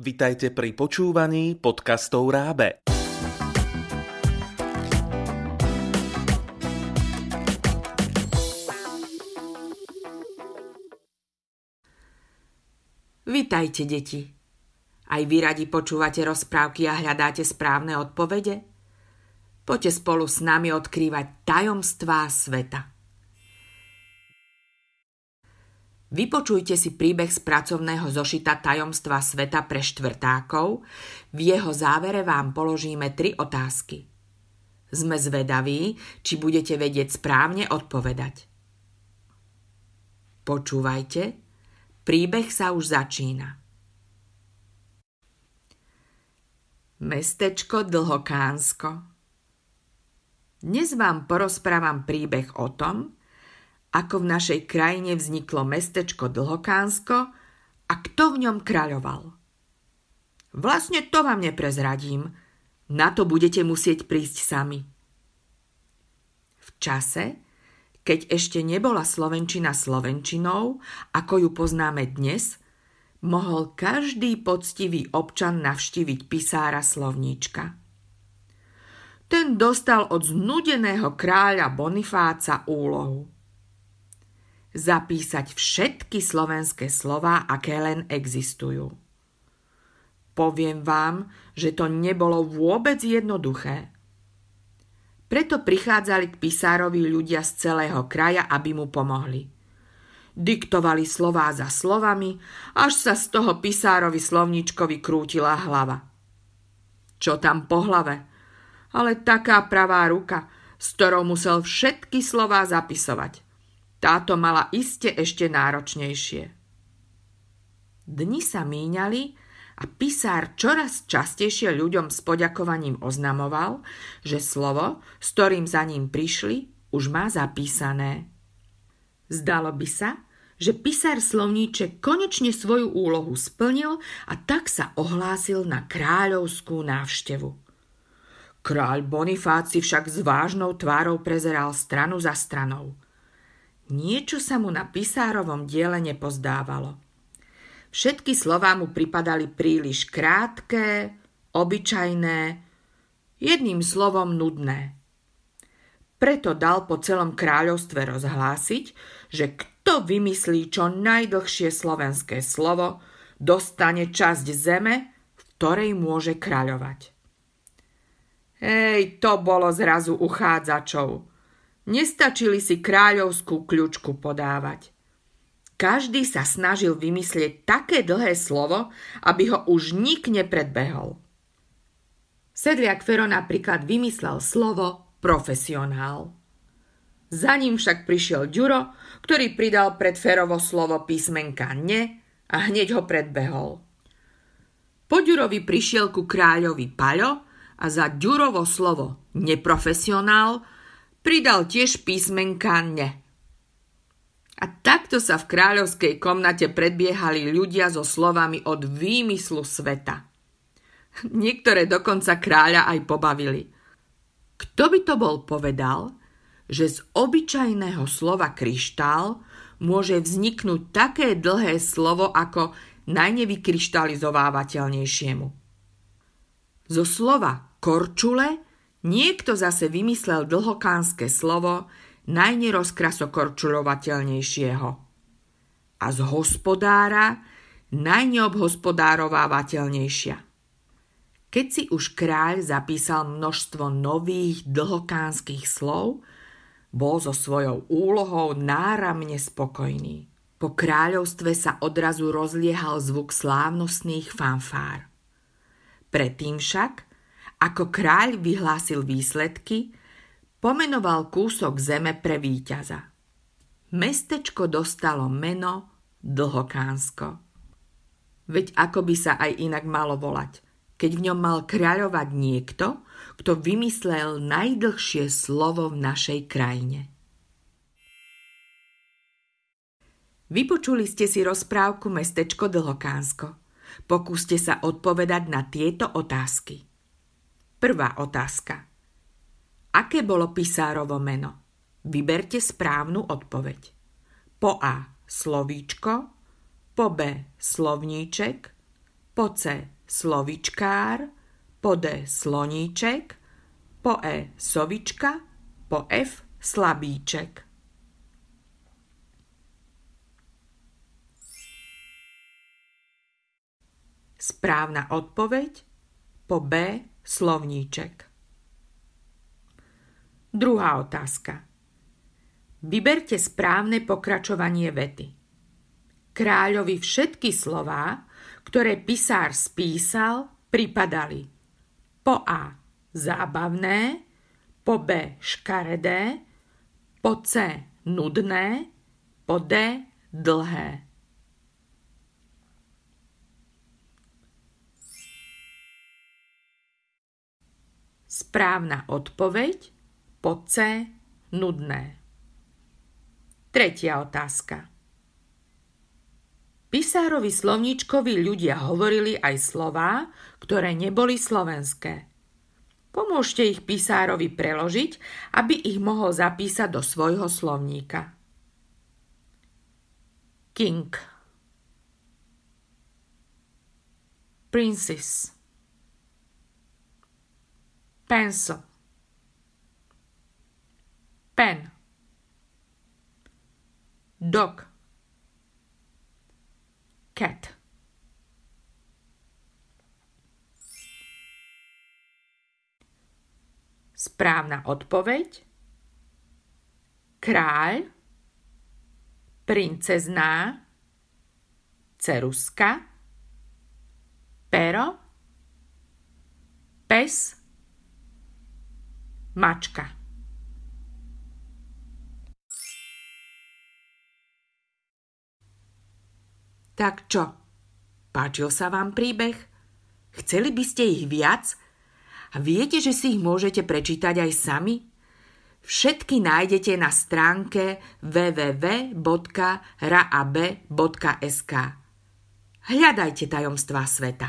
Vitajte pri počúvaní podcastov Rábe. Vitajte, deti. Aj vy radi počúvate rozprávky a hľadáte správne odpovede? Poďte spolu s nami odkrývať tajomstvá sveta. Vypočujte si príbeh z pracovného zošita Tajomstva sveta pre štvrtákov. V jeho závere vám položíme 3 otázky. Sme zvedaví, či budete vedieť správne odpovedať. Počúvajte, príbeh sa už začína. Mestečko Dlhokánsko. Dnes vám porozprávam príbeh o tom, ako v našej krajine vzniklo mestečko Dlhokánsko a kto v ňom kráľoval. Vlastne to vám neprezradím, na to budete musieť prísť sami. V čase, keď ešte nebola slovenčina slovenčinou, ako ju poznáme dnes, mohol každý poctivý občan navštíviť pisára Slovníčka. Ten dostal od znudeného kráľa Bonifáca úlohu zapísať všetky slovenské slová, aké len existujú. Poviem vám, že to nebolo vôbec jednoduché. Preto prichádzali k pisárovi ľudia z celého kraja, aby mu pomohli. Diktovali slová za slovami, až sa z toho pisárovi Slovníčkovi krútila hlava. Čo tam po hlave? Ale taká pravá ruka, s ktorou musel všetky slová zapisovať. Táto mala iste ešte náročnejšie. Dni sa míňali a písár čoraz častejšie ľuďom s poďakovaním oznamoval, že slovo, s ktorým za ním prišli, už má zapísané. Zdalo by sa, že písár Slovníček konečne svoju úlohu splnil a tak sa ohlásil na kráľovskú návštevu. Kráľ Bonifác si však s vážnou tvárou prezeral stranu za stranou. Niečo sa mu na pisárovom diele nepozdávalo. Všetky slová mu pripadali príliš krátke, obyčajné, jedným slovom nudné. Preto dal po celom kráľovstve rozhlásiť, že kto vymyslí čo najdlhšie slovenské slovo, dostane časť zeme, v ktorej môže kráľovať. Ej, to bolo zrazu uchádzačov. Nestačili si kráľovskú kľučku podávať. Každý sa snažil vymyslieť také dlhé slovo, aby ho už nik nepredbehol. Sedliak Fero napríklad vymyslel slovo profesionál. Za ním však prišiel Ďuro, ktorý pridal pred Ferovo slovo písmenka ne a hneď ho predbehol. Po Ďurovi prišiel ku kráľovi Paľo a za Ďurovo slovo neprofesionál pridal tiež písmenka ne. A takto sa v kráľovskej komnate predbiehali ľudia so slovami od výmyslu sveta. Niektoré dokonca kráľa aj pobavili. Kto by to bol povedal, že z obyčajného slova kryštál môže vzniknúť také dlhé slovo ako najnevykryštalizovávateľnejšiemu. Zo slova korčule niekto zase vymyslel dlhokánske slovo najnerozkrasokorčuľovateľnejšieho a z hospodára najneobhospodárovávateľnejšia. Keď si už kráľ zapísal množstvo nových dlhokánskych slov, bol so svojou úlohou náramne spokojný. Po kráľovstve sa odrazu rozliehal zvuk slávnostných fanfár. Predtým však, ako kráľ vyhlásil výsledky, pomenoval kúsok zeme pre víťaza. Mestečko dostalo meno Dlhokánsko. Veď ako by sa aj inak malo volať, keď v ňom mal kráľovať niekto, kto vymyslel najdlhšie slovo v našej krajine. Vypočuli ste si rozprávku Mestečko Dlhokánsko. Pokúste sa odpovedať na tieto otázky. Prvá otázka. Aké bolo pisárovo meno? Vyberte správnu odpoveď. Po A slovíčko, po B slovníček, po C slovičkár, po D sloníček, po E sovička, po F slabíček. Správna odpoveď po B slovníček. Druhá otázka. Vyberte správne pokračovanie vety. Kráľovi všetky slová, ktoré pisár spísal, pripadali po A zábavné, po B škaredé, po C nudné, po D dlhé. Správna odpoveď po C nudné. Tretia otázka. Pisárovi Slovníčkovi ľudia hovorili aj slová, ktoré neboli slovenské. Pomôžte ich pisárovi preložiť, aby ich mohol zapísať do svojho slovníka. King, princess, pencil, pen, dog, cat. Správna odpoveď: kráľ, princezná, ceruska, pero, pes, mačka. Tak čo? Páčil sa vám príbeh? Chceli by ste ich viac? A viete, že si ich môžete prečítať aj sami? Všetky nájdete na stránke www.raabe.sk. Hľadajte tajomstvá sveta.